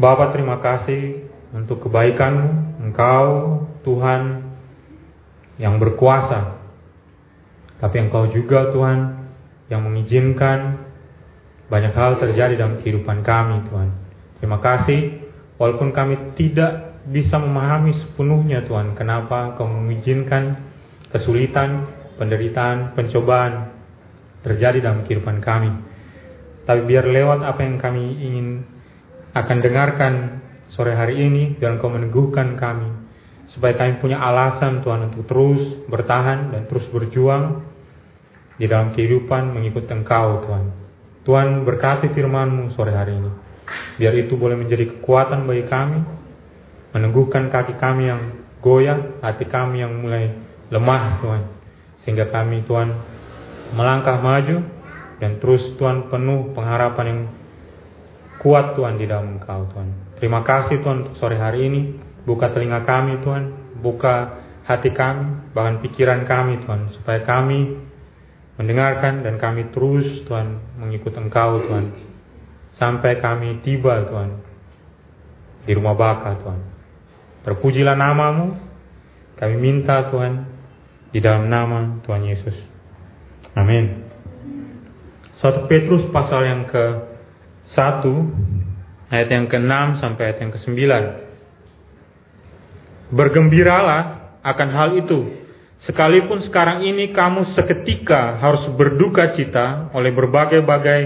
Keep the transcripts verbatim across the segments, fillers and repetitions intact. Bapa, terima kasih untuk kebaikan-Mu. Engkau Tuhan yang berkuasa, tapi Engkau juga Tuhan yang mengizinkan banyak hal terjadi dalam kehidupan kami, Tuhan. Terima kasih, walaupun kami tidak bisa memahami sepenuhnya, Tuhan, kenapa Engkau mengizinkan kesulitan, penderitaan, pencobaan terjadi dalam kehidupan kami. Tapi biar lewat apa yang kami ingin akan dengarkan sore hari ini, dan Engkau meneguhkan kami, supaya kami punya alasan, Tuhan, untuk terus bertahan dan terus berjuang di dalam kehidupan mengikut Engkau, Tuhan. Tuhan, berkati firman-Mu sore hari ini, biar itu boleh menjadi kekuatan bagi kami, meneguhkan kaki kami yang goyah, hati kami yang mulai lemah, Tuhan, sehingga kami, Tuhan, melangkah maju dan terus, Tuhan, penuh pengharapan yang kuat, Tuhan, di dalam Engkau, Tuhan. Terima kasih, Tuhan, untuk sore hari ini. Buka telinga kami, Tuhan, buka hati kami, bahkan pikiran kami, Tuhan, supaya kami mendengarkan dan kami terus, Tuhan, mengikut Engkau, Tuhan, sampai kami tiba, Tuhan, di rumah baka, Tuhan. Terpujilah nama-Mu. Kami minta, Tuhan, di dalam nama Tuhan Yesus. Amin. Satu Petrus pasal yang ke Satu, ayat yang keenam sampai ayat yang kesembilan. Bergembiralah akan hal itu, sekalipun sekarang ini kamu seketika harus berduka cita oleh berbagai-bagai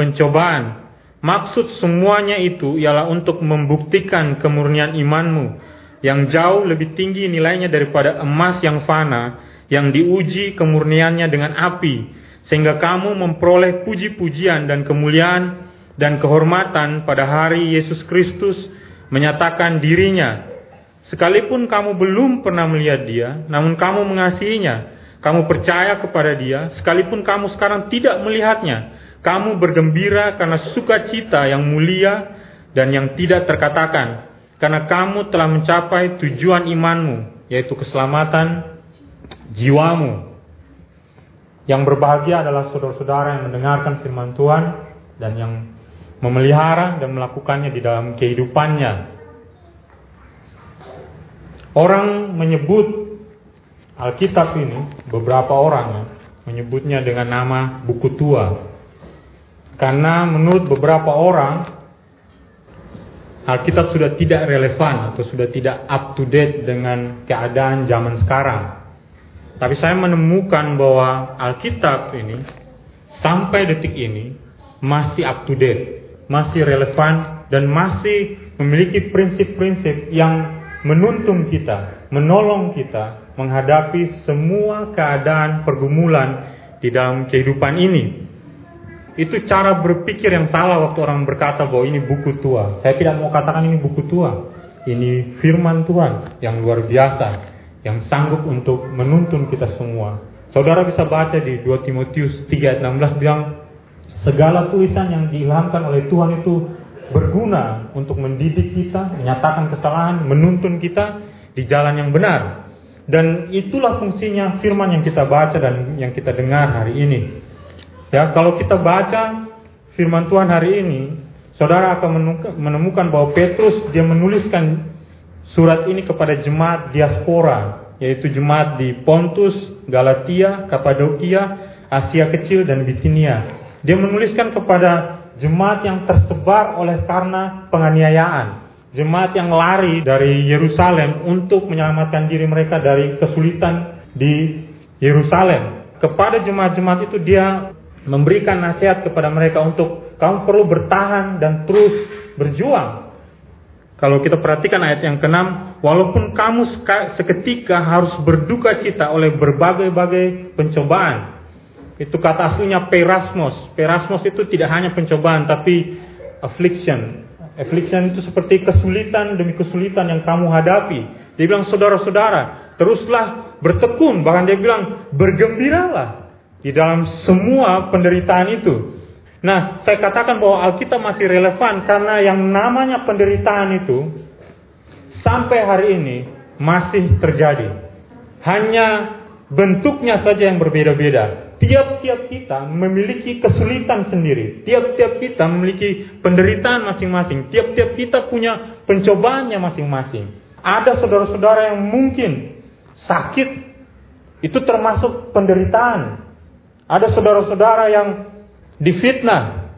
pencobaan. Maksud semuanya itu ialah untuk membuktikan kemurnian imanmu, yang jauh lebih tinggi nilainya daripada emas yang fana, yang diuji kemurniannya dengan api, sehingga kamu memperoleh puji-pujian dan kemuliaan dan kehormatan pada hari Yesus Kristus menyatakan dirinya. Sekalipun kamu belum pernah melihat Dia, namun kamu mengasihinya, kamu percaya kepada Dia, sekalipun kamu sekarang tidak melihatnya, kamu bergembira karena sukacita yang mulia dan yang tidak terkatakan, karena kamu telah mencapai tujuan imanmu, yaitu keselamatan jiwamu. Yang berbahagia adalah saudara-saudara yang mendengarkan firman Tuhan dan yang memelihara dan melakukannya di dalam kehidupannya. Orang menyebut Alkitab ini, beberapa orang menyebutnya dengan nama buku tua, karena menurut beberapa orang Alkitab sudah tidak relevan atau sudah tidak up to date dengan keadaan zaman sekarang. Tapi saya menemukan bahwa Alkitab ini sampai detik ini masih up to date, masih relevan, dan masih memiliki prinsip-prinsip yang menuntun kita, menolong kita menghadapi semua keadaan pergumulan di dalam kehidupan ini. Itu cara berpikir yang salah waktu orang berkata bahwa ini buku tua. Saya tidak mau katakan ini buku tua. Ini firman Tuhan yang luar biasa, yang sanggup untuk menuntun kita semua. Saudara bisa baca di dua Timotius tiga ayat enam belas bilang, segala tulisan yang diilhamkan oleh Tuhan itu berguna untuk mendidik kita, menyatakan kesalahan, menuntun kita di jalan yang benar. Dan itulah fungsinya firman yang kita baca dan yang kita dengar hari ini. Ya, kalau kita baca firman Tuhan hari ini, saudara akan menemukan bahwa Petrus dia menuliskan surat ini kepada jemaat diaspora, yaitu jemaat di Pontus, Galatia, Kapadokia, Asia Kecil, dan Bitinia. Dia menuliskan kepada jemaat yang tersebar oleh karena penganiayaan, jemaat yang lari dari Yerusalem untuk menyelamatkan diri mereka dari kesulitan di Yerusalem. Kepada jemaat-jemaat itu dia memberikan nasihat kepada mereka untuk kamu perlu bertahan dan terus berjuang. Kalau kita perhatikan ayat yang keenam, walaupun kamu seketika harus berduka cita oleh berbagai-bagai pencobaan. Itu kata aslinya perasmos. Perasmos itu tidak hanya pencobaan, tapi affliction. Affliction itu seperti kesulitan demi kesulitan yang kamu hadapi. Dia bilang, saudara-saudara, teruslah bertekun. Bahkan dia bilang, bergembiralah di dalam semua penderitaan itu. Nah, saya katakan bahwa Alkitab masih relevan karena yang namanya penderitaan itu sampai hari ini masih terjadi. Hanya bentuknya saja yang berbeda-beda. Tiap-tiap kita memiliki kesulitan sendiri. Tiap-tiap kita memiliki penderitaan masing-masing. Tiap-tiap kita punya pencobaannya masing-masing. Ada saudara-saudara yang mungkin sakit, itu termasuk penderitaan. Ada saudara-saudara yang difitnah,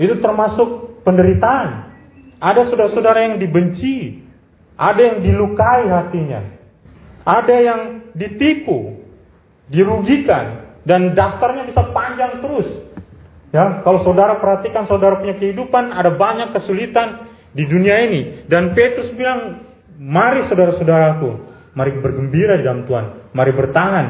itu termasuk penderitaan. Ada saudara-saudara yang dibenci, ada yang dilukai hatinya, ada yang ditipu, dirugikan. Dan daftarnya bisa panjang terus. Ya, kalau saudara perhatikan saudara punya kehidupan, ada banyak kesulitan di dunia ini. Dan Petrus bilang, mari saudara-saudaraku, mari bergembira di dalam Tuhan, mari bertahan.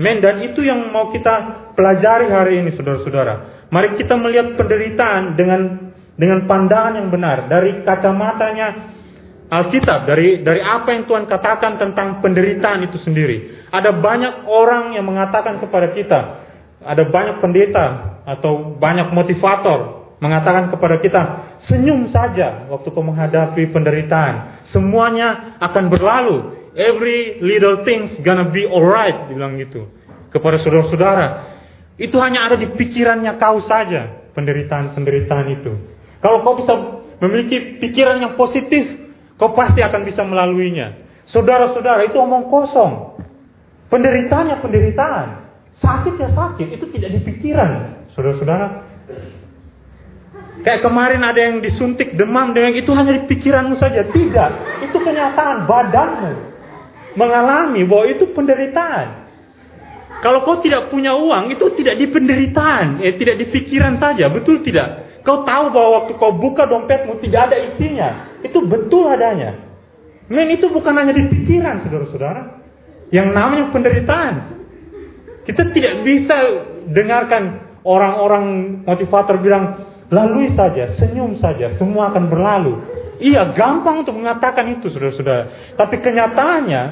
Men, dan itu yang mau kita pelajari hari ini, saudara-saudara. Mari kita melihat penderitaan dengan dengan pandangan yang benar, dari kacamatanya Alkitab, dari dari apa yang Tuhan katakan tentang penderitaan itu sendiri. Ada banyak orang yang mengatakan kepada kita, ada banyak pendeta atau banyak motivator mengatakan kepada kita, senyum saja waktu kau menghadapi penderitaan, semuanya akan berlalu. Every little thing's gonna be alright, bilang gitu kepada saudara-saudara. Itu hanya ada di pikirannya kau saja, penderitaan-penderitaan itu. Kalau kau bisa memiliki pikiran yang positif, kau pasti akan bisa melaluinya. Saudara-saudara, itu omong kosong. Penderitaannya penderitaan, sakitnya sakit, itu tidak di pikiran, saudara-saudara. Kayak kemarin ada yang disuntik demam, dengan itu hanya di pikiranmu saja. Tidak, itu kenyataan, badanmu mengalami bahwa itu penderitaan. Kalau kau tidak punya uang, itu tidak di penderitaan, eh, tidak di pikiran saja, betul tidak? Kau tahu bahwa waktu kau buka dompetmu tidak ada isinya. Itu betul adanya. Men, itu bukan hanya di pikiran, saudara-saudara. Yang namanya penderitaan. Kita tidak bisa dengarkan orang-orang motivator bilang, lalui saja, senyum saja, semua akan berlalu. Iya, gampang untuk mengatakan itu, saudara-saudara. Tapi kenyataannya,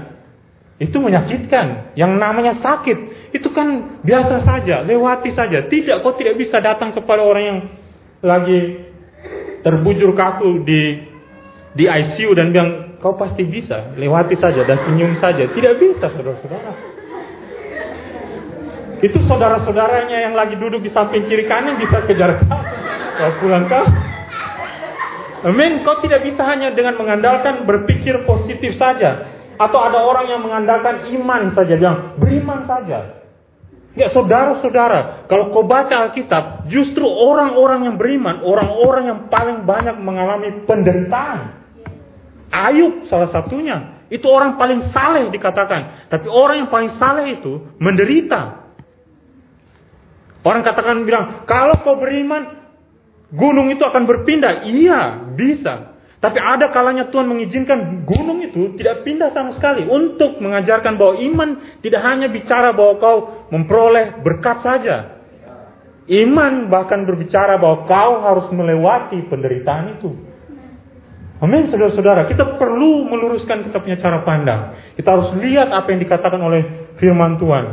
itu menyakitkan. Yang namanya sakit, itu kan biasa saja, lewati saja. Tidak, kau tidak bisa datang kepada orang yang lagi terbujur kaku di di I C U dan bilang, kau pasti bisa, lewati saja dan senyum saja. Tidak bisa, saudara-saudara. Itu saudara-saudaranya yang lagi duduk di samping kiri kanan bisa kejar kau, kau pulang kau. Amin, kau tidak bisa hanya dengan mengandalkan berpikir positif saja. Atau ada orang yang mengandalkan iman saja, bilang, beriman saja. Ya, saudara-saudara, kalau kau baca Alkitab, justru orang-orang yang beriman, orang-orang yang paling banyak mengalami penderitaan. Ayub salah satunya, itu orang paling saleh dikatakan. Tapi orang yang paling saleh itu menderita. Orang katakan bilang, kalau kau beriman, gunung itu akan berpindah. Iya, bisa. Tapi ada kalanya Tuhan mengizinkan gunung itu tidak pindah sama sekali. Untuk mengajarkan bahwa iman tidak hanya bicara bahwa kau memperoleh berkat saja. Iman bahkan berbicara bahwa kau harus melewati penderitaan itu. Amin, saudara-saudara. Kita perlu meluruskan kita punya cara pandang. Kita harus lihat apa yang dikatakan oleh firman Tuhan.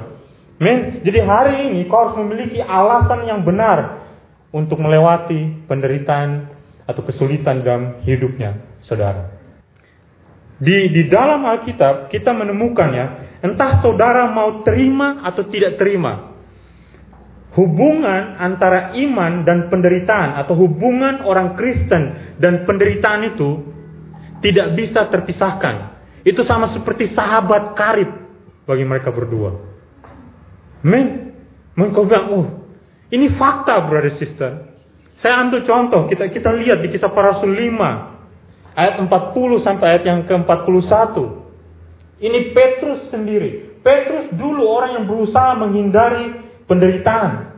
Amin. Jadi hari ini kau harus memiliki alasan yang benar untuk melewati penderitaan atau kesulitan dalam hidupnya, saudara. Di di dalam Alkitab kita menemukannya, entah saudara mau terima atau tidak terima. Hubungan antara iman dan penderitaan atau hubungan orang Kristen dan penderitaan itu tidak bisa terpisahkan. Itu sama seperti sahabat karib bagi mereka berdua. Men, men kau bilang, oh, ini fakta, brother sister. Saya ambil contoh, kita kita lihat di Kisah Para Rasul lima ayat empat puluh sampai ayat yang ke-empat puluh satu. Ini Petrus sendiri. Petrus dulu orang yang berusaha menghindari penderitaan.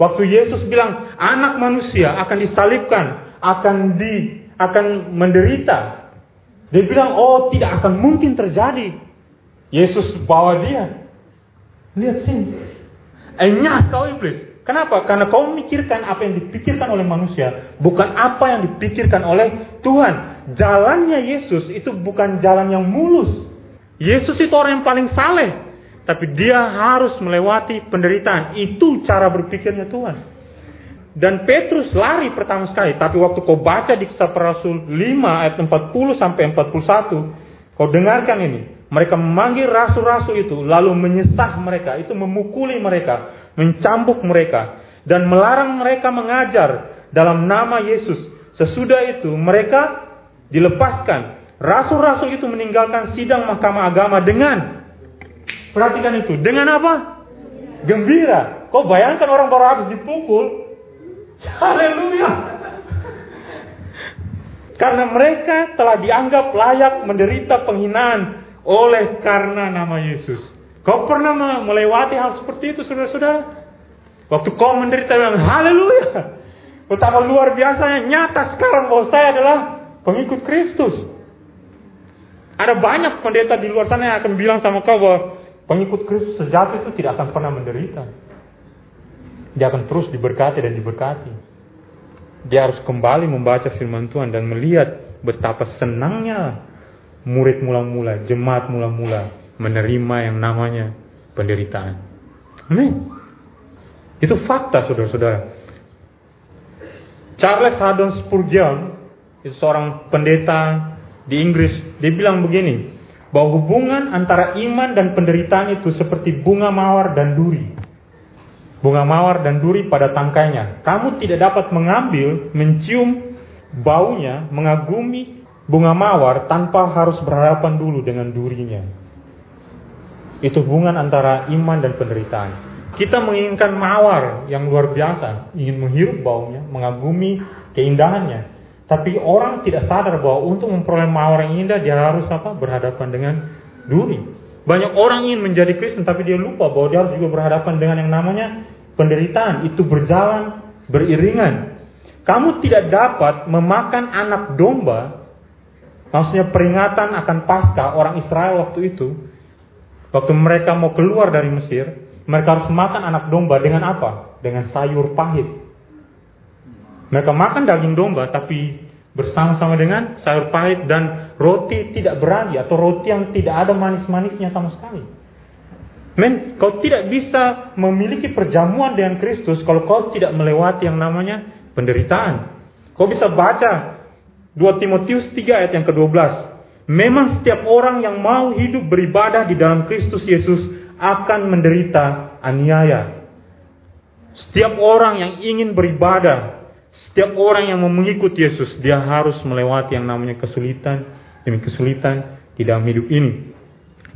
Waktu Yesus bilang, anak manusia akan disalibkan, akan di akan menderita. Dia bilang, "Oh, tidak akan mungkin terjadi." Yesus bawa dia. Lihat sini. Enyah kau iblis. Kenapa? Karena kau memikirkan apa yang dipikirkan oleh manusia, bukan apa yang dipikirkan oleh Tuhan. Jalannya Yesus itu bukan jalan yang mulus. Yesus itu orang yang paling saleh, tapi dia harus melewati penderitaan. Itu cara berpikirnya Tuhan. Dan Petrus lari pertama sekali, tapi waktu kau baca di Kisah Para Rasul lima ayat empat puluh sampai empat puluh satu, kau dengarkan ini. Mereka memanggil rasul-rasul itu, lalu menyesah mereka, itu memukuli mereka. mencampuk mereka, dan melarang mereka mengajar dalam nama Yesus. Sesudah itu mereka dilepaskan. Rasul-rasul itu meninggalkan sidang mahkamah agama dengan, perhatikan itu, dengan apa? Gembira. Kok bayangkan orang baru habis dipukul. Haleluya. Karena mereka telah dianggap layak menderita penghinaan oleh karena nama Yesus. Kau pernah melewati hal seperti itu, saudara-saudara? Waktu kau menderita, bilang, haleluya. Betapa luar biasanya nyata sekarang bahwa saya adalah pengikut Kristus. Ada banyak pendeta di luar sana yang akan bilang sama kau bahwa pengikut Kristus sejati itu tidak akan pernah menderita. Dia akan terus diberkati dan diberkati. Dia harus kembali membaca firman Tuhan dan melihat betapa senangnya murid mula-mula, jemaat mula-mula menerima yang namanya penderitaan. Amin. Itu fakta, saudara-saudara. Charles Haddon Spurgeon, itu seorang pendeta di Inggris, dia bilang begini, bahwa hubungan antara iman dan penderitaan itu seperti bunga mawar dan duri. Bunga mawar dan duri pada tangkainya. Kamu tidak dapat mengambil, mencium baunya, mengagumi bunga mawar tanpa harus berhadapan dulu dengan durinya. Itu hubungan antara iman dan penderitaan. Kita menginginkan mawar yang luar biasa, ingin menghirup baunya, mengagumi keindahannya. Tapi orang tidak sadar bahwa untuk memperoleh mawar yang indah, dia harus apa? Berhadapan dengan duri. Banyak orang ingin menjadi Kristen, tapi dia lupa bahwa dia harus juga berhadapan dengan yang namanya penderitaan. Itu berjalan beriringan. Kamu tidak dapat memakan anak domba, maksudnya peringatan akan Paskah orang Israel waktu itu. Waktu mereka mau keluar dari Mesir, mereka harus makan anak domba dengan apa? Dengan sayur pahit. Mereka makan daging domba, tapi bersama-sama dengan sayur pahit dan roti tidak beragi atau roti yang tidak ada manis-manisnya sama sekali. Men, kau tidak bisa memiliki perjamuan dengan Kristus kalau kau tidak melewati yang namanya penderitaan. Kau bisa baca dua Timotius tiga ayat yang kedua belas. Memang setiap orang yang mau hidup beribadah di dalam Kristus Yesus akan menderita aniaya. Setiap orang yang ingin beribadah, setiap orang yang mau mengikut Yesus, dia harus melewati yang namanya kesulitan demi kesulitan di dalam hidup ini.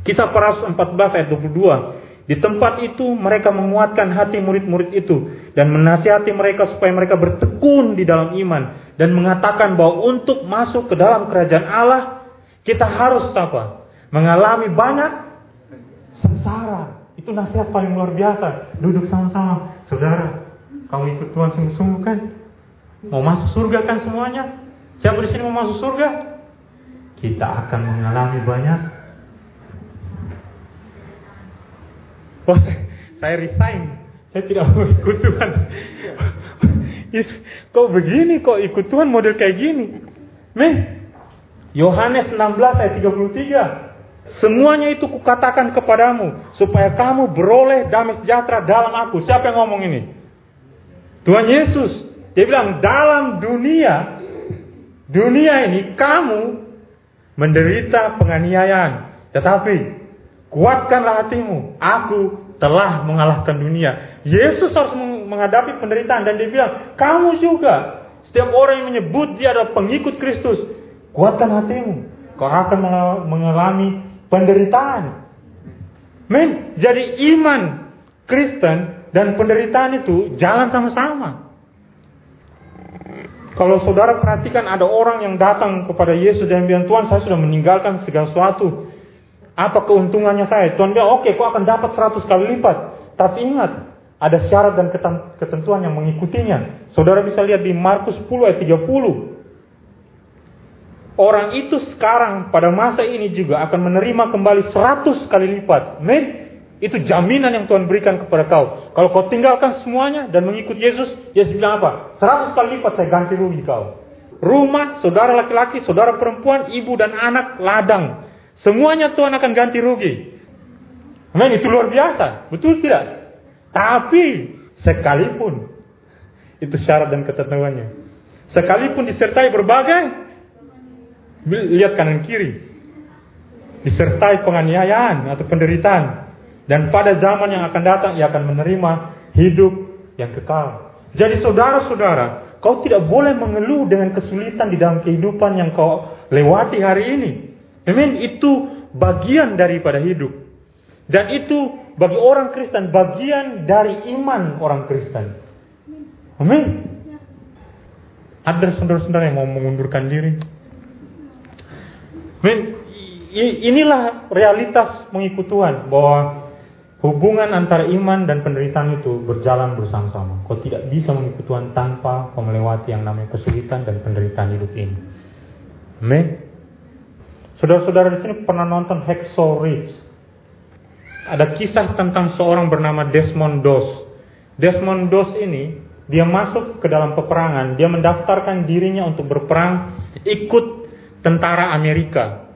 Kisah Para Rasul empat belas ayat dua puluh dua. Di tempat itu mereka menguatkan hati murid-murid itu dan menasihati mereka supaya mereka bertekun di dalam iman dan mengatakan bahwa untuk masuk ke dalam kerajaan Allah kita harus apa? Mengalami banyak sengsara. Itu nasihat paling luar biasa. Duduk sama-sama, saudara. Kamu ikut Tuhan sungguh-sungguh kan? Mau masuk surga kan semuanya? Siapa di sini mau masuk surga? Kita akan mengalami banyak. Wah, saya resign. Saya tidak mau ikut Tuhan. Kok begini? Kok ikut Tuhan model kayak gini? Meh, Yohanes enam belas ayat tiga puluh tiga. Semuanya itu kukatakan kepadamu supaya kamu beroleh damai sejahtera dalam aku. Siapa yang ngomong ini? Tuhan Yesus. Dia bilang, dalam dunia, dunia ini kamu menderita penganiayaan. Tetapi, kuatkanlah hatimu. Aku telah mengalahkan dunia. Yesus harus menghadapi penderitaan. Dan dia bilang, kamu juga. Setiap orang yang menyebut dia adalah pengikut Kristus, kuatkan hatimu. Kau akan mengalami penderitaan. Men, jadi iman Kristen dan penderitaan itu jalan sama-sama. Kalau saudara perhatikan ada orang yang datang kepada Yesus dan bilang, Tuhan saya sudah meninggalkan segala sesuatu. Apa keuntungannya saya? Tuhan bilang, oke, kau akan dapat seratus kali lipat. Tapi ingat, ada syarat dan ketentuan yang mengikutinya. Saudara bisa lihat di Markus sepuluh ayat tiga puluh. Orang itu sekarang pada masa ini juga akan menerima kembali seratus kali lipat. Men, itu jaminan yang Tuhan berikan kepada kau. Kalau kau tinggalkan semuanya dan mengikut Yesus, Yesus bilang apa? seratus kali lipat saya ganti rugi kau. Rumah, saudara laki-laki, saudara perempuan, ibu dan anak, ladang. Semuanya Tuhan akan ganti rugi. Amin, itu luar biasa. Betul tidak? Tapi, sekalipun. Itu syarat dan ketentuannya. Sekalipun disertai berbagai. Lihat kanan kiri. Disertai penganiayaan atau penderitaan. Dan pada zaman yang akan datang, ia akan menerima hidup yang kekal. Jadi saudara-saudara, kau tidak boleh mengeluh dengan kesulitan di dalam kehidupan yang kau lewati hari ini. Amin, itu bagian daripada hidup. Dan itu bagi orang Kristen, bagian dari iman orang Kristen. Amin. Ada saudara-saudara yang mau mengundurkan diri? Amin. Inilah realitas mengikut Tuhan, bahwa hubungan antara iman dan penderitaan itu berjalan bersama-sama. Kau tidak bisa mengikut Tuhan tanpa kau melewati yang namanya kesulitan dan penderitaan hidup ini. Amin. Saudara-saudara di sini pernah nonton Hacksaw Ridge? Ada kisah tentang seorang bernama Desmond Doss. Desmond Doss ini, dia masuk ke dalam peperangan. Dia mendaftarkan dirinya untuk berperang ikut tentara Amerika.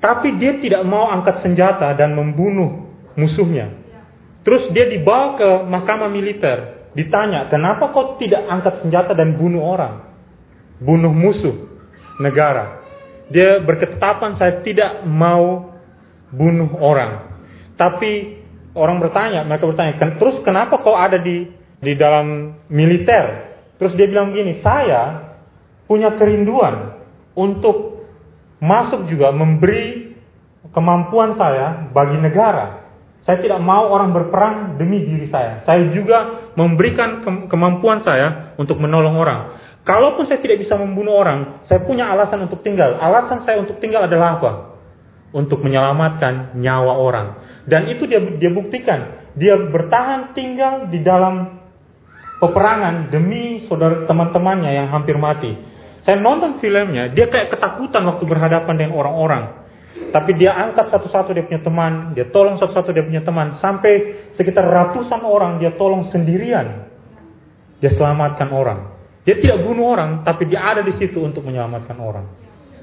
Tapi dia tidak mau angkat senjata dan membunuh musuhnya. Terus dia dibawa ke mahkamah militer. Ditanya, kenapa kau tidak angkat senjata dan bunuh orang? Bunuh musuh negara. Dia berketetapan, saya tidak mau bunuh orang. Tapi orang bertanya, mereka bertanya, terus kenapa kau ada di, di dalam militer? Terus dia bilang begini, saya punya kerinduan untuk masuk juga memberi kemampuan saya bagi negara. Saya tidak mau orang berperang demi diri saya. Saya juga memberikan ke- kemampuan saya untuk menolong orang. Kalaupun saya tidak bisa membunuh orang, saya punya alasan untuk tinggal. Alasan saya untuk tinggal adalah apa? Untuk menyelamatkan nyawa orang. Dan itu dia, dia buktikan. Dia bertahan tinggal di dalam peperangan demi saudara teman-temannya yang hampir mati. Saya nonton filmnya, dia kayak ketakutan waktu berhadapan dengan orang-orang. Tapi dia angkat satu-satu dia punya teman, dia tolong satu-satu dia punya teman. Sampai sekitar ratusan orang dia tolong sendirian. Dia selamatkan orang. Dia tidak bunuh orang, tapi dia ada di situ untuk menyelamatkan orang.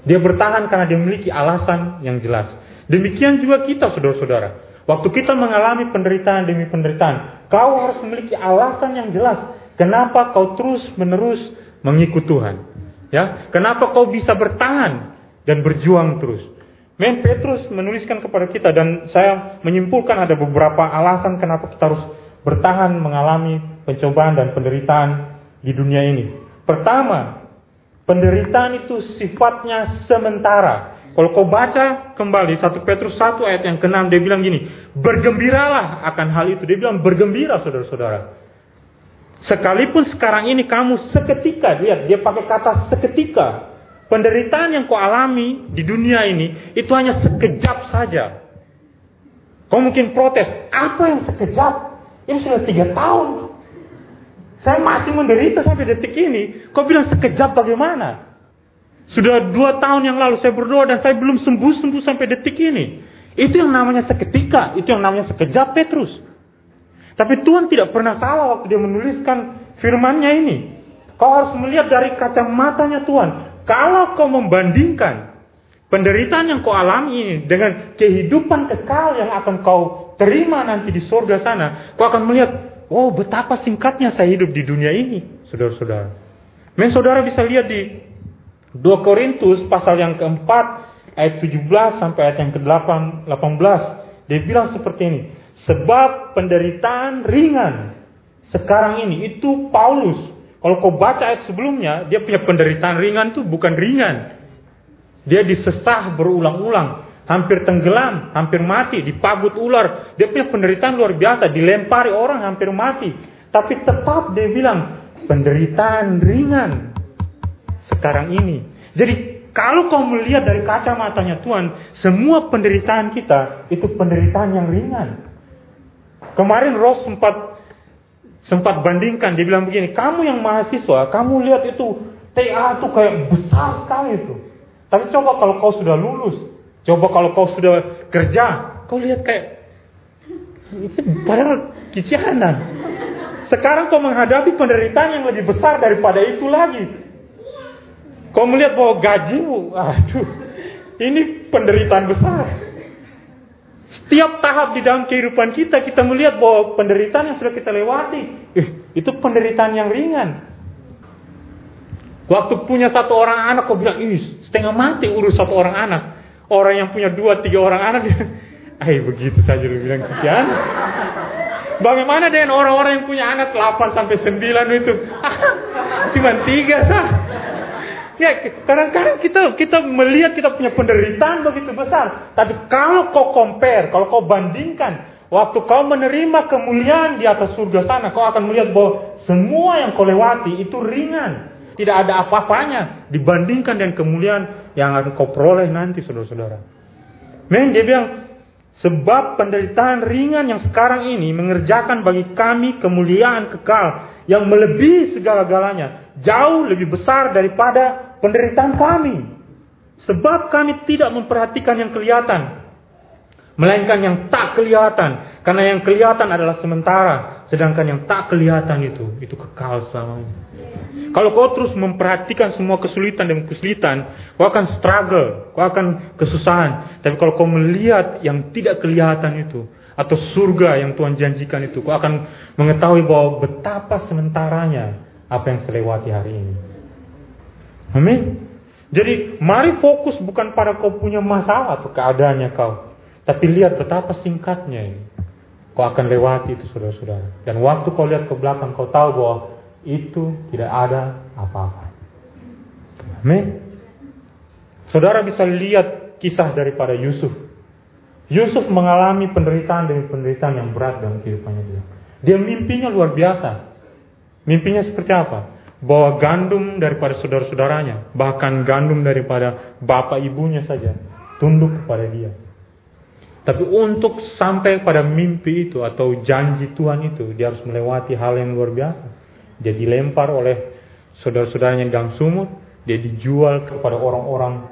Dia bertahan karena dia memiliki alasan yang jelas. Demikian juga kita, saudara-saudara. Waktu kita mengalami penderitaan demi penderitaan, kau harus memiliki alasan yang jelas. Kenapa kau terus-menerus mengikut Tuhan? Ya, kenapa kau bisa bertahan dan berjuang terus? Men Petrus menuliskan kepada kita, dan saya menyimpulkan ada beberapa alasan kenapa kita harus bertahan mengalami pencobaan dan penderitaan di dunia ini. Pertama, penderitaan itu sifatnya sementara. Kalau kau baca kembali satu Petrus satu ayat yang keenam, dia bilang gini, bergembiralah akan hal itu. Dia bilang bergembira, saudara-saudara. Sekalipun sekarang ini kamu seketika, lihat dia pakai kata seketika. Penderitaan yang kau alami di dunia ini, itu hanya sekejap saja. Kau mungkin protes, apa yang sekejap? Ini sudah tiga tahun. Saya masih menderita sampai detik ini. Kau bilang sekejap bagaimana? Sudah dua tahun yang lalu saya berdoa dan saya belum sembuh-sembuh sampai detik ini. Itu yang namanya seketika, itu yang namanya sekejap, Petrus. Tapi Tuhan tidak pernah salah waktu dia menuliskan firman-Nya ini. Kau harus melihat dari kacamatanya Tuhan. Kalau kau membandingkan penderitaan yang kau alami ini dengan kehidupan kekal yang akan kau terima nanti di surga sana, kau akan melihat, wow, betapa singkatnya saya hidup di dunia ini, saudara-saudara. Men, saudara bisa lihat di dua Korintus pasal yang keempat, ayat tujuh belas sampai ayat yang kedelapan belas. Dia bilang seperti ini. Sebab penderitaan ringan sekarang ini, itu Paulus. Kalau kau baca ayat sebelumnya, dia punya penderitaan ringan itu bukan ringan. Dia disesah berulang-ulang, hampir tenggelam, hampir mati, dipagut ular. Dia punya penderitaan luar biasa, dilempari orang hampir mati. Tapi tetap dia bilang, penderitaan ringan sekarang ini. Jadi kalau kau melihat dari kacamatanya Tuhan, semua penderitaan kita itu penderitaan yang ringan. Kemarin Ross sempat sempat bandingkan, dia bilang begini, kamu yang mahasiswa, kamu lihat itu T A itu kayak besar sekali itu. Tapi coba kalau kau sudah lulus, coba kalau kau sudah kerja, kau lihat kayak itu padahal kicianan. Sekarang kau menghadapi penderitaan yang lebih besar daripada itu lagi. Kau melihat bahwa gajimu, aduh, ini penderitaan besar. Setiap tahap di dalam kehidupan kita, kita melihat bahwa penderitaan yang sudah kita lewati, eh, itu penderitaan yang ringan. Waktu punya satu orang anak, kau bilang, ih, setengah mati urus satu orang anak. Orang yang punya dua, tiga orang anak, dia, ay, begitu saja, dia bilang, sekian. Bagaimana dengan orang-orang yang punya anak delapan sampai sembilan itu? Cuman tiga sah. Ya, kadang-kadang kita kita melihat kita punya penderitaan begitu besar. Tapi kalau kau compare, kalau kau bandingkan, waktu kau menerima kemuliaan di atas surga sana, kau akan melihat bahwa semua yang kau lewati itu ringan. Tidak ada apa-apanya dibandingkan dengan kemuliaan yang akan kau peroleh nanti, saudara-saudara. Men, dia bilang, sebab penderitaan ringan yang sekarang ini mengerjakan bagi kami kemuliaan kekal yang melebihi segala-galanya, jauh lebih besar daripada penderitaan kami. Sebab kami tidak memperhatikan yang kelihatan, melainkan yang tak kelihatan. Karena yang kelihatan adalah sementara, sedangkan yang tak kelihatan itu, itu kekal selamanya. Kalau kau terus memperhatikan semua kesulitan dan kesulitan, kau akan struggle, kau akan kesusahan. Tapi kalau kau melihat yang tidak kelihatan itu, atau surga yang Tuhan janjikan itu, kau akan mengetahui bahwa betapa sementaranya apa yang selewati hari ini. Amin. Jadi mari fokus bukan pada kau punya masalah atau keadaannya kau, tapi lihat betapa singkatnya ini. Kau akan lewati itu, saudara-saudara. Dan waktu kau lihat ke belakang, kau tahu bahwa itu tidak ada apa-apa. Amin. Saudara bisa lihat kisah daripada Yusuf. Yusuf mengalami penderitaan demi penderitaan yang berat dalam kehidupannya dia. Dia mimpinya luar biasa. Mimpinya seperti apa? Bahwa gandum daripada saudara-saudaranya, bahkan gandum daripada bapak ibunya saja, tunduk kepada dia. Tapi untuk sampai pada mimpi itu atau janji Tuhan itu, dia harus melewati hal yang luar biasa. Dia dilempar oleh saudara-saudaranya dalam sumur. Dia dijual kepada orang-orang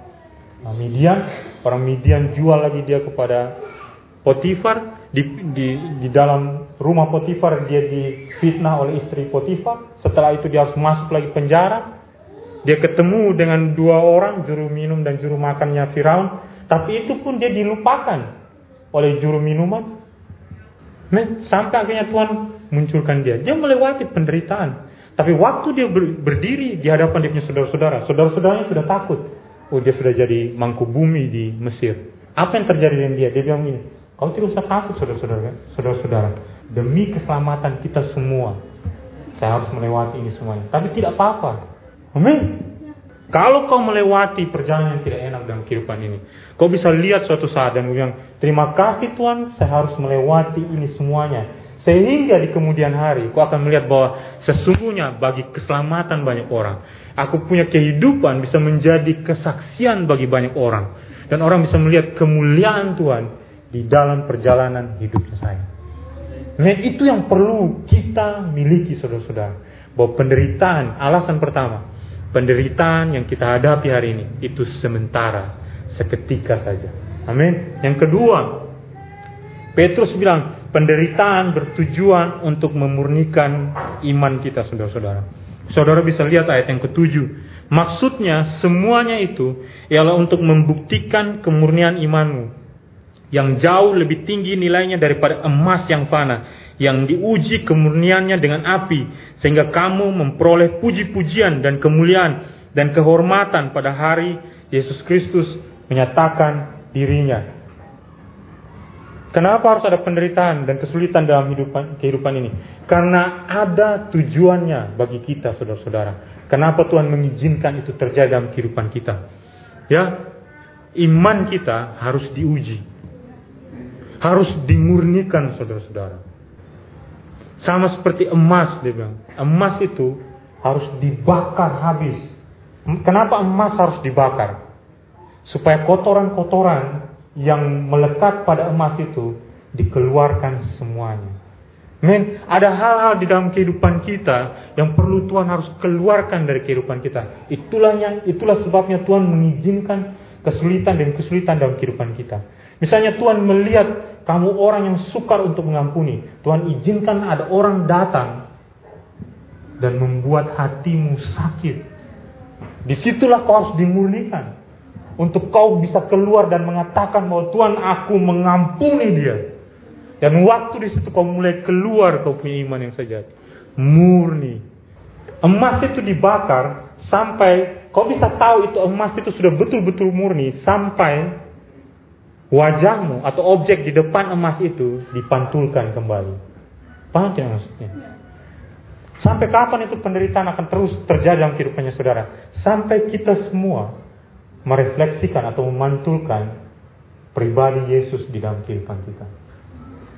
Midian. Orang Midian jual lagi dia kepada Potifar. Di, di, di dalam rumah Potifar dia difitnah oleh istri Potifar. Setelah itu dia harus masuk lagi penjara. Dia ketemu dengan dua orang, juru minum dan juru makannya Firaun. Tapi itu pun dia dilupakan oleh juru minuman. Sampai akhirnya Tuhan munculkan dia. Dia melewati penderitaan. Tapi waktu dia berdiri di hadapan dia punya saudara-saudara, saudara-saudaranya sudah takut. Oh, dia sudah jadi mangkubumi di Mesir. Apa yang terjadi dengan dia? Dia bilang gini, kau tidak usah takut, saudara-saudara. Saudara-saudara, demi keselamatan kita semua, saya harus melewati ini semuanya. Tapi tidak apa-apa. Amin. Kalau kau melewati perjalanan yang tidak enak dalam kehidupan ini, kau bisa lihat suatu saat dan bilang, terima kasih Tuhan, saya harus melewati ini semuanya. Sehingga di kemudian hari, aku akan melihat bahwa sesungguhnya bagi keselamatan banyak orang, aku punya kehidupan bisa menjadi kesaksian bagi banyak orang. Dan orang bisa melihat kemuliaan Tuhan di dalam perjalanan hidupnya saya. Nah, itu yang perlu kita miliki, saudara-saudara. Bahwa penderitaan, alasan pertama, penderitaan yang kita hadapi hari ini, itu sementara, seketika saja. Amin. Yang kedua, Petrus bilang, penderitaan bertujuan untuk memurnikan iman kita, saudara-saudara. Saudara bisa lihat ayat yang ketujuh. Maksudnya semuanya itu ialah untuk membuktikan kemurnian imanmu, yang jauh lebih tinggi nilainya daripada emas yang fana, yang diuji kemurniannya dengan api, sehingga kamu memperoleh puji-pujian dan kemuliaan dan kehormatan pada hari Yesus Kristus menyatakan dirinya. Kenapa harus ada penderitaan dan kesulitan dalam hidupan, kehidupan ini? Karena ada tujuannya bagi kita, saudara-saudara. Kenapa Tuhan mengizinkan itu terjadi dalam kehidupan kita? Ya, iman kita harus diuji, harus dimurnikan, saudara-saudara. Sama seperti emas, dia bilang. Emas itu harus dibakar habis. Kenapa emas harus dibakar? Supaya kotoran-kotoran yang melekat pada emas itu dikeluarkan semuanya. Men, ada hal-hal di dalam kehidupan kita yang perlu Tuhan harus keluarkan dari kehidupan kita. Itulah yang, itulah sebabnya Tuhan mengizinkan kesulitan dan kesulitan dalam kehidupan kita. Misalnya Tuhan melihat kamu orang yang sukar untuk mengampuni, Tuhan izinkan ada orang datang dan membuat hatimu sakit. Disitulah kau harus dimurnikan. Untuk kau bisa keluar dan mengatakan bahwa Tuhan, aku mengampuni dia. Dan waktu di situ kau mulai keluar, kau punya iman yang sejati, murni. Emas itu dibakar sampai kau bisa tahu itu emas itu sudah betul-betul murni, sampai wajahmu atau objek di depan emas itu dipantulkan kembali. Paham tidak maksudnya? Sampai kapan itu penderitaan akan terus terjadi dalam kehidupannya saudara? Sampai kita semua merefleksikan atau memantulkan pribadi Yesus di dalam kehidupan kita.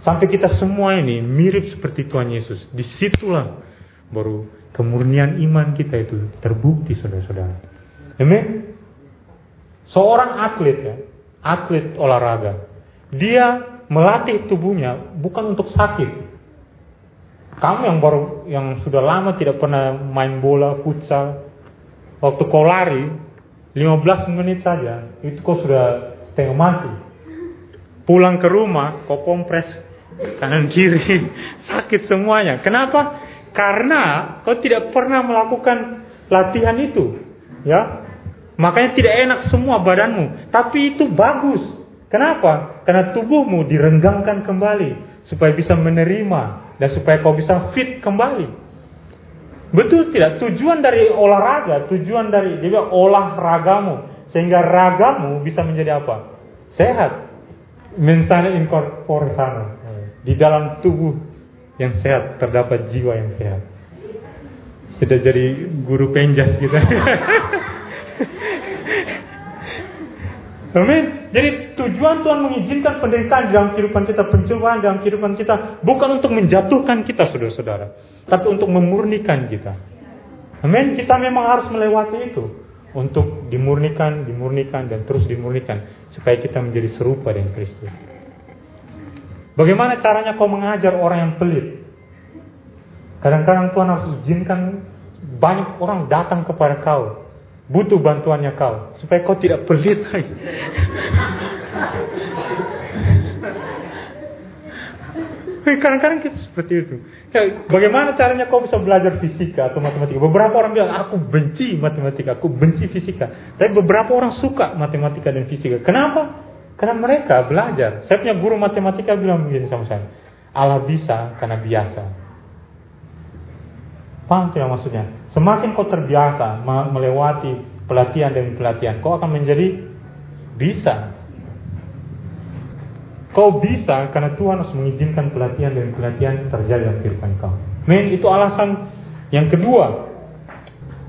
Sampai kita semua ini mirip seperti Tuhan Yesus. Disitulah baru kemurnian iman kita itu terbukti, saudara-saudara. Amin? Seorang atlet ya, atlet olahraga, dia melatih tubuhnya bukan untuk sakit. Kamu yang baru, yang sudah lama tidak pernah main bola, futsal, waktu kau lari lima belas menit saja, itu kau sudah setengah mati. Pulang ke rumah, kau kompres kanan kiri, sakit semuanya. Kenapa? Karena kau tidak pernah melakukan latihan itu, ya. Makanya tidak enak semua badanmu. Tapi itu bagus. Kenapa? Karena tubuhmu direnggangkan kembali. Supaya bisa menerima. Dan supaya kau bisa fit kembali. Betul tidak? Tujuan dari olahraga. Tujuan dari dia bilang olahragamu. Sehingga ragamu bisa menjadi apa? Sehat. Mensana in corpore sano. Di dalam tubuh yang sehat terdapat jiwa yang sehat. Sudah jadi guru penjas kita. Amin. Jadi tujuan Tuhan mengizinkan penderitaan dalam kehidupan kita, pencobaan dalam kehidupan kita, bukan untuk menjatuhkan kita, saudara-saudara, tapi untuk memurnikan kita. Amin. Kita memang harus melewati itu untuk dimurnikan, dimurnikan dan terus dimurnikan supaya kita menjadi serupa dengan Kristus. Bagaimana caranya kau mengajar orang yang pelit? Kadang-kadang Tuhan harus izinkan banyak orang datang kepada kau. Butuh bantuannya kau supaya kau tidak pelit lagi. Kadang-kadang kita seperti itu. Bagaimana caranya kau bisa belajar fisika atau matematika? Beberapa orang bilang aku benci matematika, aku benci fisika. Tapi beberapa orang suka matematika dan fisika. Kenapa? Karena mereka belajar. Saya punya guru matematika bilang begini sama saya. Allah bisa karena biasa. Paham tidak maksudnya? Semakin kau terbiasa melewati pelatihan demi pelatihan, kau akan menjadi bisa. Kau bisa karena Tuhan harus mengizinkan pelatihan demi pelatihan terjadi dalam kehidupan kau. Men, itu alasan yang kedua.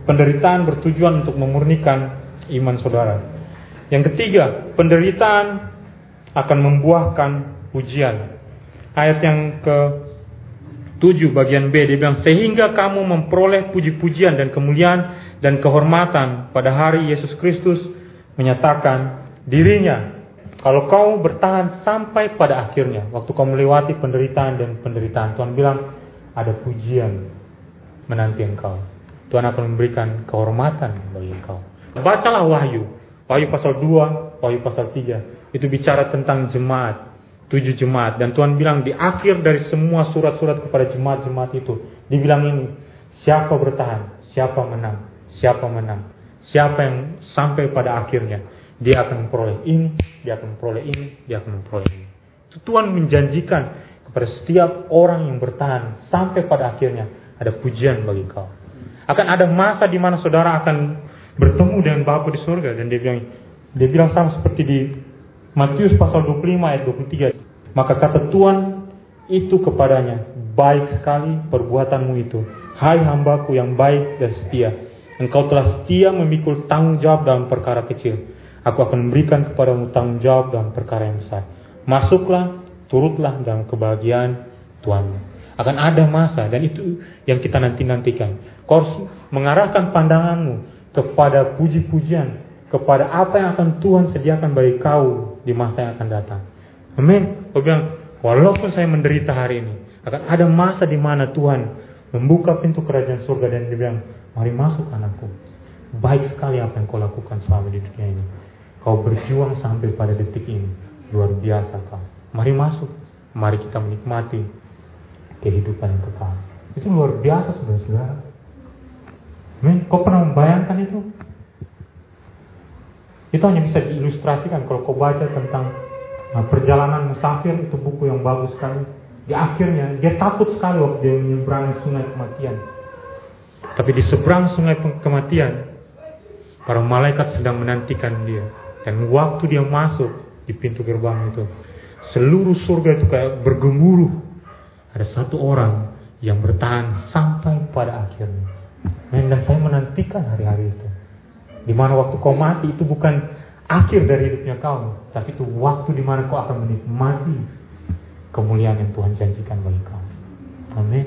Penderitaan bertujuan untuk memurnikan iman saudara. Yang ketiga, penderitaan akan membuahkan ujian. Ayat yang ke tujuh bagian B, dia bilang, sehingga kamu memperoleh puji-pujian dan kemuliaan dan kehormatan pada hari Yesus Kristus menyatakan dirinya. Kalau kau bertahan sampai pada akhirnya, waktu kau melewati penderitaan dan penderitaan, Tuhan bilang, ada pujian menanti engkau. Tuhan akan memberikan kehormatan bagi engkau. Bacalah Wahyu, Wahyu pasal dua, Wahyu pasal tiga, itu bicara tentang jemaat. Tujuh jemaat. Dan Tuhan bilang di akhir dari semua surat-surat kepada jemaat-jemaat itu. Dibilang ini. Siapa bertahan? Siapa menang? Siapa menang? Siapa yang sampai pada akhirnya? Dia akan memperoleh ini. Dia akan memperoleh ini. Dia akan memperoleh ini. Tuhan menjanjikan kepada setiap orang yang bertahan sampai pada akhirnya. Ada pujian bagi kau. Akan ada masa di mana saudara akan bertemu dengan Bapa di surga. Dan dia bilang, dia bilang sama seperti di Matius pasal dua puluh lima ayat dua puluh tiga. Maka kata Tuhan itu kepadanya, baik sekali perbuatanmu itu, hai hambaku yang baik dan setia. Engkau telah setia memikul tanggung jawab dalam perkara kecil. Aku akan memberikan kepadamu tanggung jawab dalam perkara yang besar. Masuklah, turutlah dalam kebahagiaan Tuhanmu. Akan ada masa dan itu yang kita nanti-nantikan. Kau harus mengarahkan pandanganmu kepada puji-pujian, kepada apa yang akan Tuhan sediakan bagi kau di masa yang akan datang. Amin. Kau bilang, walaupun saya menderita hari ini, akan ada masa di mana Tuhan membuka pintu kerajaan surga dan dia bilang, mari masuk anakku. Baik sekali apa yang kau lakukan selama di dunia ini. Kau berjuang sampai pada detik ini. Luar biasa kau. Mari masuk. Mari kita menikmati kehidupan yang kekal. Itu luar biasa saudara-saudara. Amin. Kau pernah membayangkan itu? Itu hanya bisa diilustrasikan kalau kau baca tentang perjalanan musafir, itu buku yang bagus sekali. Di akhirnya dia takut sekali waktu dia menyeberangi sungai kematian. Tapi di seberang sungai kematian, para malaikat sedang menantikan dia. Dan waktu dia masuk di pintu gerbang itu, seluruh surga itu kayak bergemuruh. ada satu orang yang bertahan sampai pada akhirnya. Dan saya menantikan hari-hari itu, di mana waktu kau mati itu bukan akhir dari hidupnya kau, tapi itu waktu di mana kau akan menikmati kemuliaan yang Tuhan janjikan bagi kau. Amin.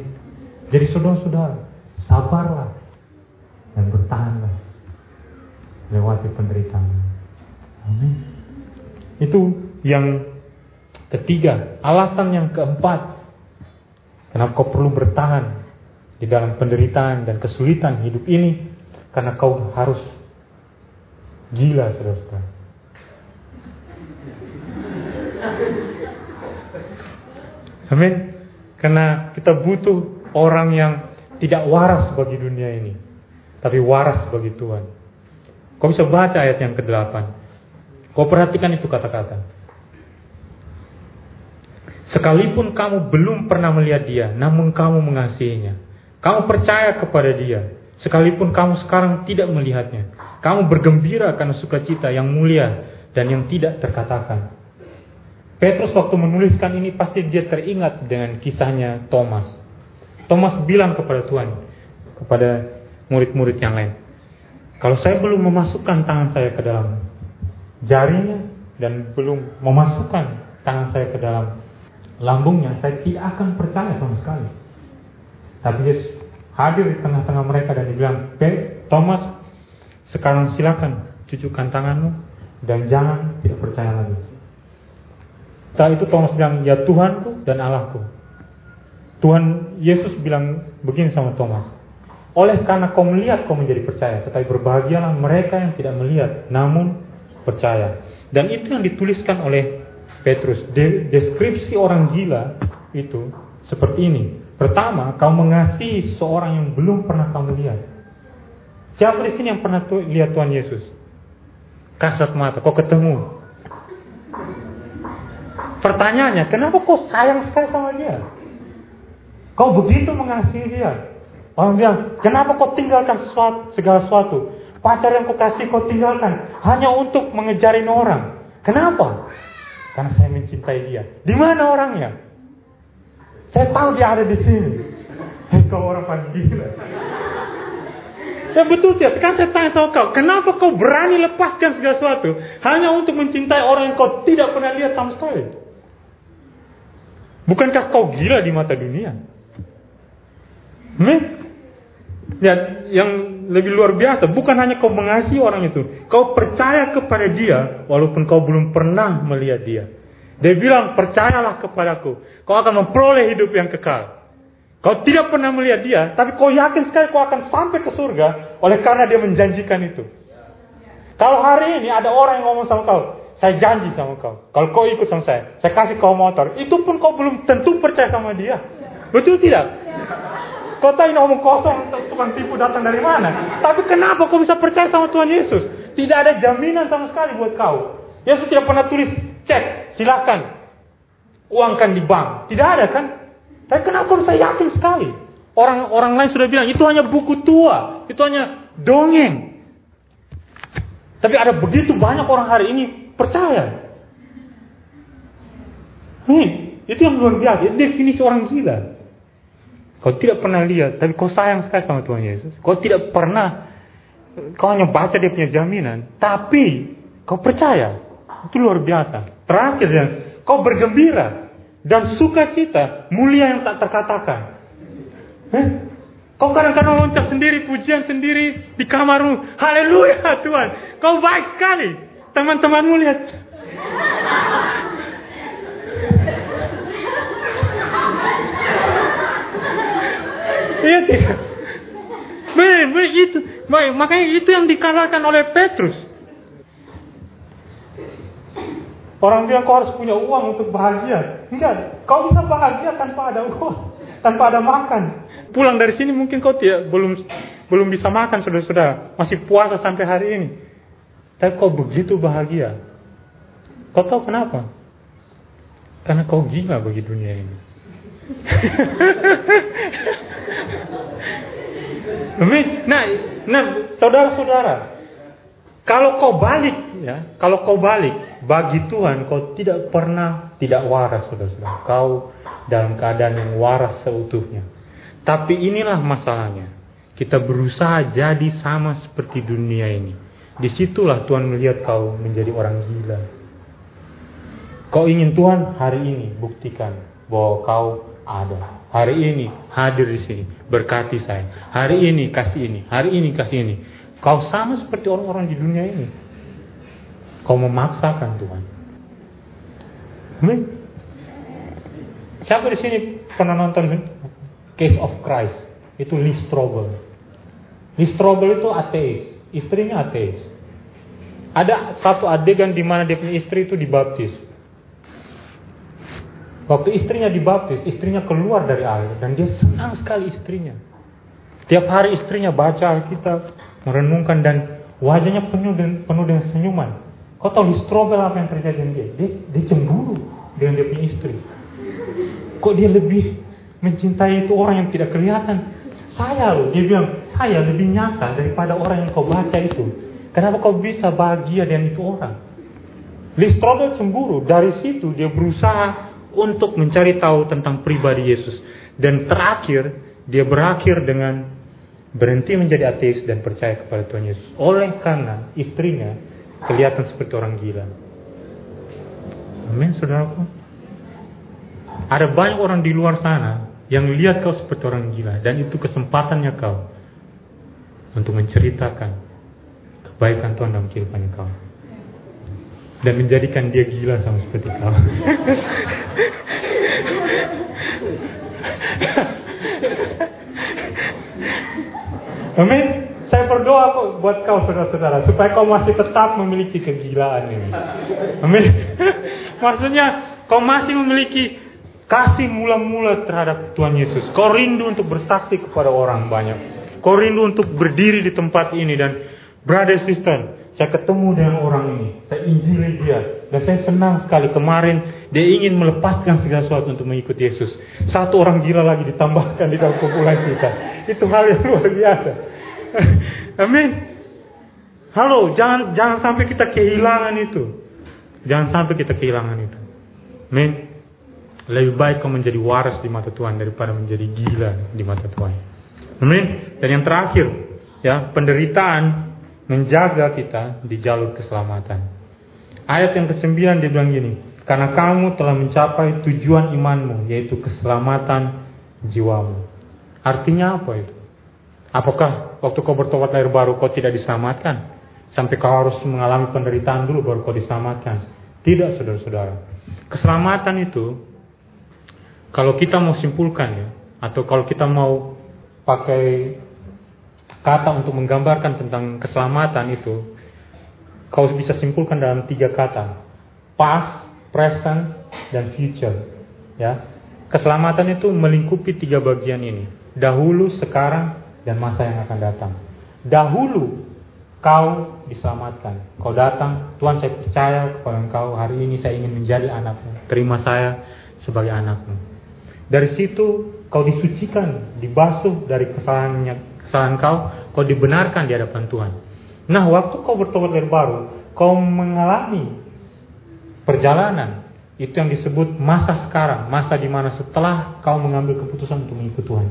Jadi saudara-saudara, sabarlah dan bertahanlah lewati penderitaan. Amin. Itu yang ketiga, alasan yang keempat kenapa kau perlu bertahan di dalam penderitaan dan kesulitan hidup ini, karena kau harus gila, saudara-saudara. Amin. Karena kita butuh orang yang tidak waras bagi dunia ini, tapi waras bagi Tuhan. Kau bisa baca ayat yang kedelapan. Kau perhatikan itu kata-kata. Sekalipun kamu belum pernah melihat dia, namun kamu mengasihinya. Kamu percaya kepada dia, sekalipun kamu sekarang tidak melihatnya. Kamu bergembira karena sukacita yang mulia dan yang tidak terkatakan. Petrus waktu menuliskan ini pasti dia teringat dengan kisahnya Thomas. Thomas bilang kepada Tuhan, kepada murid-murid yang lain, kalau saya belum memasukkan tangan saya ke dalam jarinya dan belum memasukkan tangan saya ke dalam lambungnya, saya tidak akan percaya sama sekali. Tapi Yesus hadir di tengah-tengah mereka dan dibilang, Thomas, sekarang silakan cucukkan tanganmu dan jangan tidak percaya lagi. Setelah itu Thomas bilang, ya Tuhanku dan Allahku. Tuhan Yesus bilang begini sama Thomas, oleh karena kau melihat kau menjadi percaya, tetapi berbahagialah mereka yang tidak melihat namun percaya. Dan itu yang dituliskan oleh Petrus, de- deskripsi orang gila itu seperti ini. Pertama, kau mengasihi seorang yang belum pernah kamu lihat. Siapa di sini yang pernah tu- lihat Tuhan Yesus? Kasat mata, kau ketemu. Pertanyaannya, kenapa kau sayang sekali sama dia? Kau begitu mengasihi dia. Orang bilang, kenapa kau tinggalkan sesuatu, segala sesuatu? Pacar yang kau kasih kau tinggalkan hanya untuk mengejarin orang. Kenapa? Karena saya mencintai dia. Di mana orangnya? Saya tahu dia ada di sini. Hei, kau orang paling gila. Ya betul ya. Sekarang saya tanya sama kau, kenapa kau berani lepaskan segala sesuatu hanya untuk mencintai orang yang kau tidak pernah lihat sama sekali? Bukankah kau gila di mata dunia? Hmm? Ya, yang lebih luar biasa, bukan hanya kau mengasihi orang itu, kau percaya kepada dia walaupun kau belum pernah melihat dia. Dia bilang, percayalah kepadaku, kau akan memperoleh hidup yang kekal. Kau tidak pernah melihat dia, tapi kau yakin sekali kau akan sampai ke surga, oleh karena dia menjanjikan itu. Kalau hari ini ada orang yang ngomong sama kau, saya janji sama kau, kalau kau ikut sama saya, saya kasih kau motor, itu pun kau belum tentu percaya sama dia. Betul tidak? Kau tahu ini omong kosong, tukang tipu datang dari mana. Tapi kenapa kau bisa percaya sama Tuhan Yesus? Tidak ada jaminan sama sekali buat kau. Yesus tidak pernah tulis cek, silakan uangkan di bank. Tidak ada kan? Tapi kenapa kau bisa yakin sekali? Orang-orang lain sudah bilang, itu hanya buku tua, itu hanya dongeng. Tapi ada begitu banyak orang hari ini percaya. Nih, itu yang luar biasa. Itu definisi orang gila. Kau tidak pernah lihat, tapi kau sayang sekali sama Tuhan Yesus. Kau tidak pernah, kau hanya baca dia punya jaminan, tapi kau percaya. Itu luar biasa. Terakhir, dan kau bergembira dan sukacita mulia yang tak terkatakan. Heh? Kau kadang-kadang loncat sendiri, pujian sendiri di kamarmu. Haleluya Tuhan, kau baik sekali. Teman-temanmu lihat. Iya tidak. Baik, baik itu. Baik, makanya itu yang dikalahkan oleh Petrus. Orang bilang kau harus punya uang untuk bahagia. Enggak, kau bisa bahagia tanpa ada uang, tanpa ada makan. Pulang dari sini mungkin kau tidak belum belum bisa makan, saudara-saudara. Masih puasa sampai hari ini. Tapi kau begitu bahagia. Kau tahu kenapa? Karena kau gila bagi dunia ini. Nah, nah, saudara-saudara, kalau kau balik ya, kalau kau balik, bagi Tuhan kau tidak pernah tidak waras, saudara-saudara. Kau dalam keadaan yang waras seutuhnya. Tapi inilah masalahnya. Kita berusaha jadi sama seperti dunia ini. Disitulah Tuhan melihat kau menjadi orang gila. Kau ingin Tuhan hari ini buktikan bahwa kau ada. Hari ini hadir di sini, berkati saya. Hari ini kasih ini, hari ini kasih ini. Kau sama seperti orang-orang di dunia ini. Kau memaksakan Tuhan. Hmm? Siapa di sini pernah nonton hmm? Case of Christ? Itu Lee Strobel. Lee Strobel itu ateis. Istrinya ateis. Ada satu adegan di mana dia punya istri itu dibaptis. Waktu istrinya dibaptis, istrinya keluar dari air. Dan dia senang sekali istrinya. Tiap hari istrinya baca Alkitab, merenungkan, dan wajahnya penuh dengan, penuh dengan senyuman. Kau tahu Lee Strobel apa yang terjadi dengan dia? Dia, dia cemburu dengan dia punya istri. Kok dia lebih mencintai itu orang yang tidak kelihatan? Saya loh, dia bilang, saya lebih nyata daripada orang yang kau baca itu. Kenapa kau bisa bahagia dengan itu orang? Lee Strobel cemburu. Dari situ dia berusaha untuk mencari tahu tentang pribadi Yesus. Dan terakhir, dia berakhir dengan berhenti menjadi ateis dan percaya kepada Tuhan Yesus. Oleh karena istrinya kelihatan seperti orang gila. Amin, saudaraku. Ada banyak orang di luar sana yang lihat kau seperti orang gila. Dan itu kesempatannya kau untuk menceritakan kebaikan Tuhan dalam kehidupan kau. Dan menjadikan dia gila sama seperti kau. Amin. Saya berdoa kok buat kau, saudara-saudara, supaya kau masih tetap memiliki kegilaan ini. Amin. Maksudnya kau masih memiliki kasih mula-mula terhadap Tuhan Yesus. Kau rindu untuk bersaksi kepada orang banyak. Kau rindu untuk berdiri di tempat ini dan brother sister, saya ketemu dengan orang ini, saya injili dia, dan saya senang sekali kemarin dia ingin melepaskan segala sesuatu untuk mengikuti Yesus. Satu orang gila lagi ditambahkan di dalam populasi kita. Itu hal yang luar biasa. Amin. Halo, jangan jangan sampai kita kehilangan itu. Jangan sampai kita kehilangan itu. Amin. Lebih baik kau menjadi waras di mata Tuhan daripada menjadi gila di mata Tuhan. Amin. Dan yang terakhir, ya, penderitaan menjaga kita di jalur keselamatan. Ayat yang kesembilan dia bilang gini, karena kamu telah mencapai tujuan imanmu, yaitu keselamatan jiwamu. Artinya apa itu? Apakah waktu kau bertobat lahir baru kau tidak diselamatkan? Sampai kau harus mengalami penderitaan dulu baru kau diselamatkan? Tidak, saudara-saudara. Keselamatan itu, kalau kita mau simpulkan ya, atau kalau kita mau pakai kata untuk menggambarkan tentang keselamatan itu, kau bisa simpulkan dalam tiga kata: past, present, dan future. Ya, keselamatan itu melingkupi tiga bagian ini: dahulu, sekarang, dan masa yang akan datang. Dahulu kau diselamatkan. Kau datang, Tuhan saya percaya kepada Engkau, hari ini saya ingin menjadi anakmu. Terima saya sebagai anakmu. Dari situ kau disucikan, dibasuh dari kesalahannya, kesalahan kau, kau dibenarkan di hadapan Tuhan. Nah, waktu kau bertobat dari baru, kau mengalami perjalanan. Itu yang disebut masa sekarang. Masa di mana setelah kau mengambil keputusan untuk mengikuti Tuhan.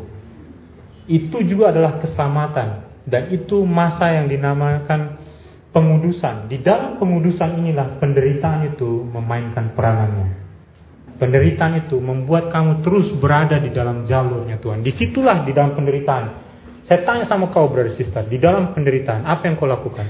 Itu juga adalah keselamatan. Dan itu masa yang dinamakan pengudusan. Di dalam pengudusan inilah penderitaan itu memainkan peranannya. Penderitaan itu membuat kamu terus berada di dalam jalurnya Tuhan. Disitulah di dalam penderitaan. Saya tanya sama kau, brother sister, di dalam penderitaan apa yang kau lakukan?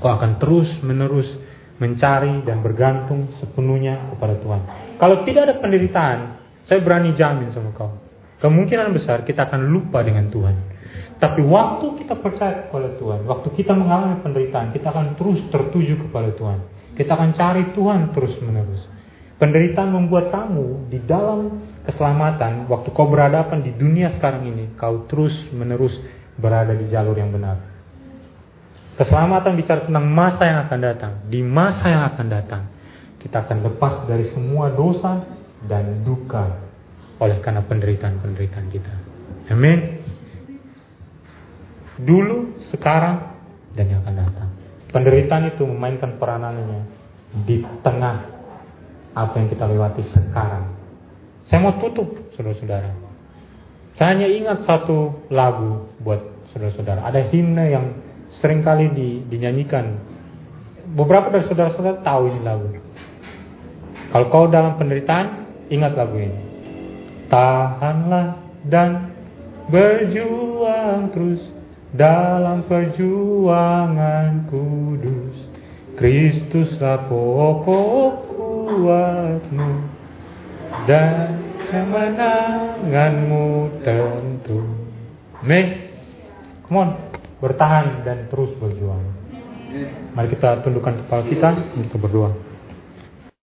Kau akan terus menerus mencari dan bergantung sepenuhnya kepada Tuhan. Kalau tidak ada penderitaan, saya berani jamin sama kau, kemungkinan besar kita akan lupa dengan Tuhan. Tapi waktu kita percaya kepada Tuhan, waktu kita mengalami penderitaan, kita akan terus tertuju kepada Tuhan. Kita akan cari Tuhan terus menerus. Penderitaan membuat kamu di dalam keselamatan, waktu kau berhadapan di dunia sekarang ini, kau terus menerus berada di jalur yang benar. Keselamatan bicara tentang masa yang akan datang. Di masa yang akan datang, kita akan lepas dari semua dosa dan duka oleh karena penderitaan-penderitaan kita. Amin. Dulu, sekarang, dan yang akan datang. Penderitaan itu memainkan peranannya di tengah apa yang kita lewati sekarang. Saya mau tutup, saudara-saudara. Saya hanya ingat satu lagu buat saudara-saudara. Ada himne yang seringkali di, dinyanyikan. Beberapa dari saudara-saudara tahu ini lagu. Kalau kau dalam penderitaan, ingat lagu ini. Tahanlah dan berjuang terus dalam perjuangan kudus. Kristuslah pokok kuatmu dan kemenanganmu tentu. Meh, come on, bertahan dan terus berjuang. Mari kita tundukkan kepala kita untuk berdoa.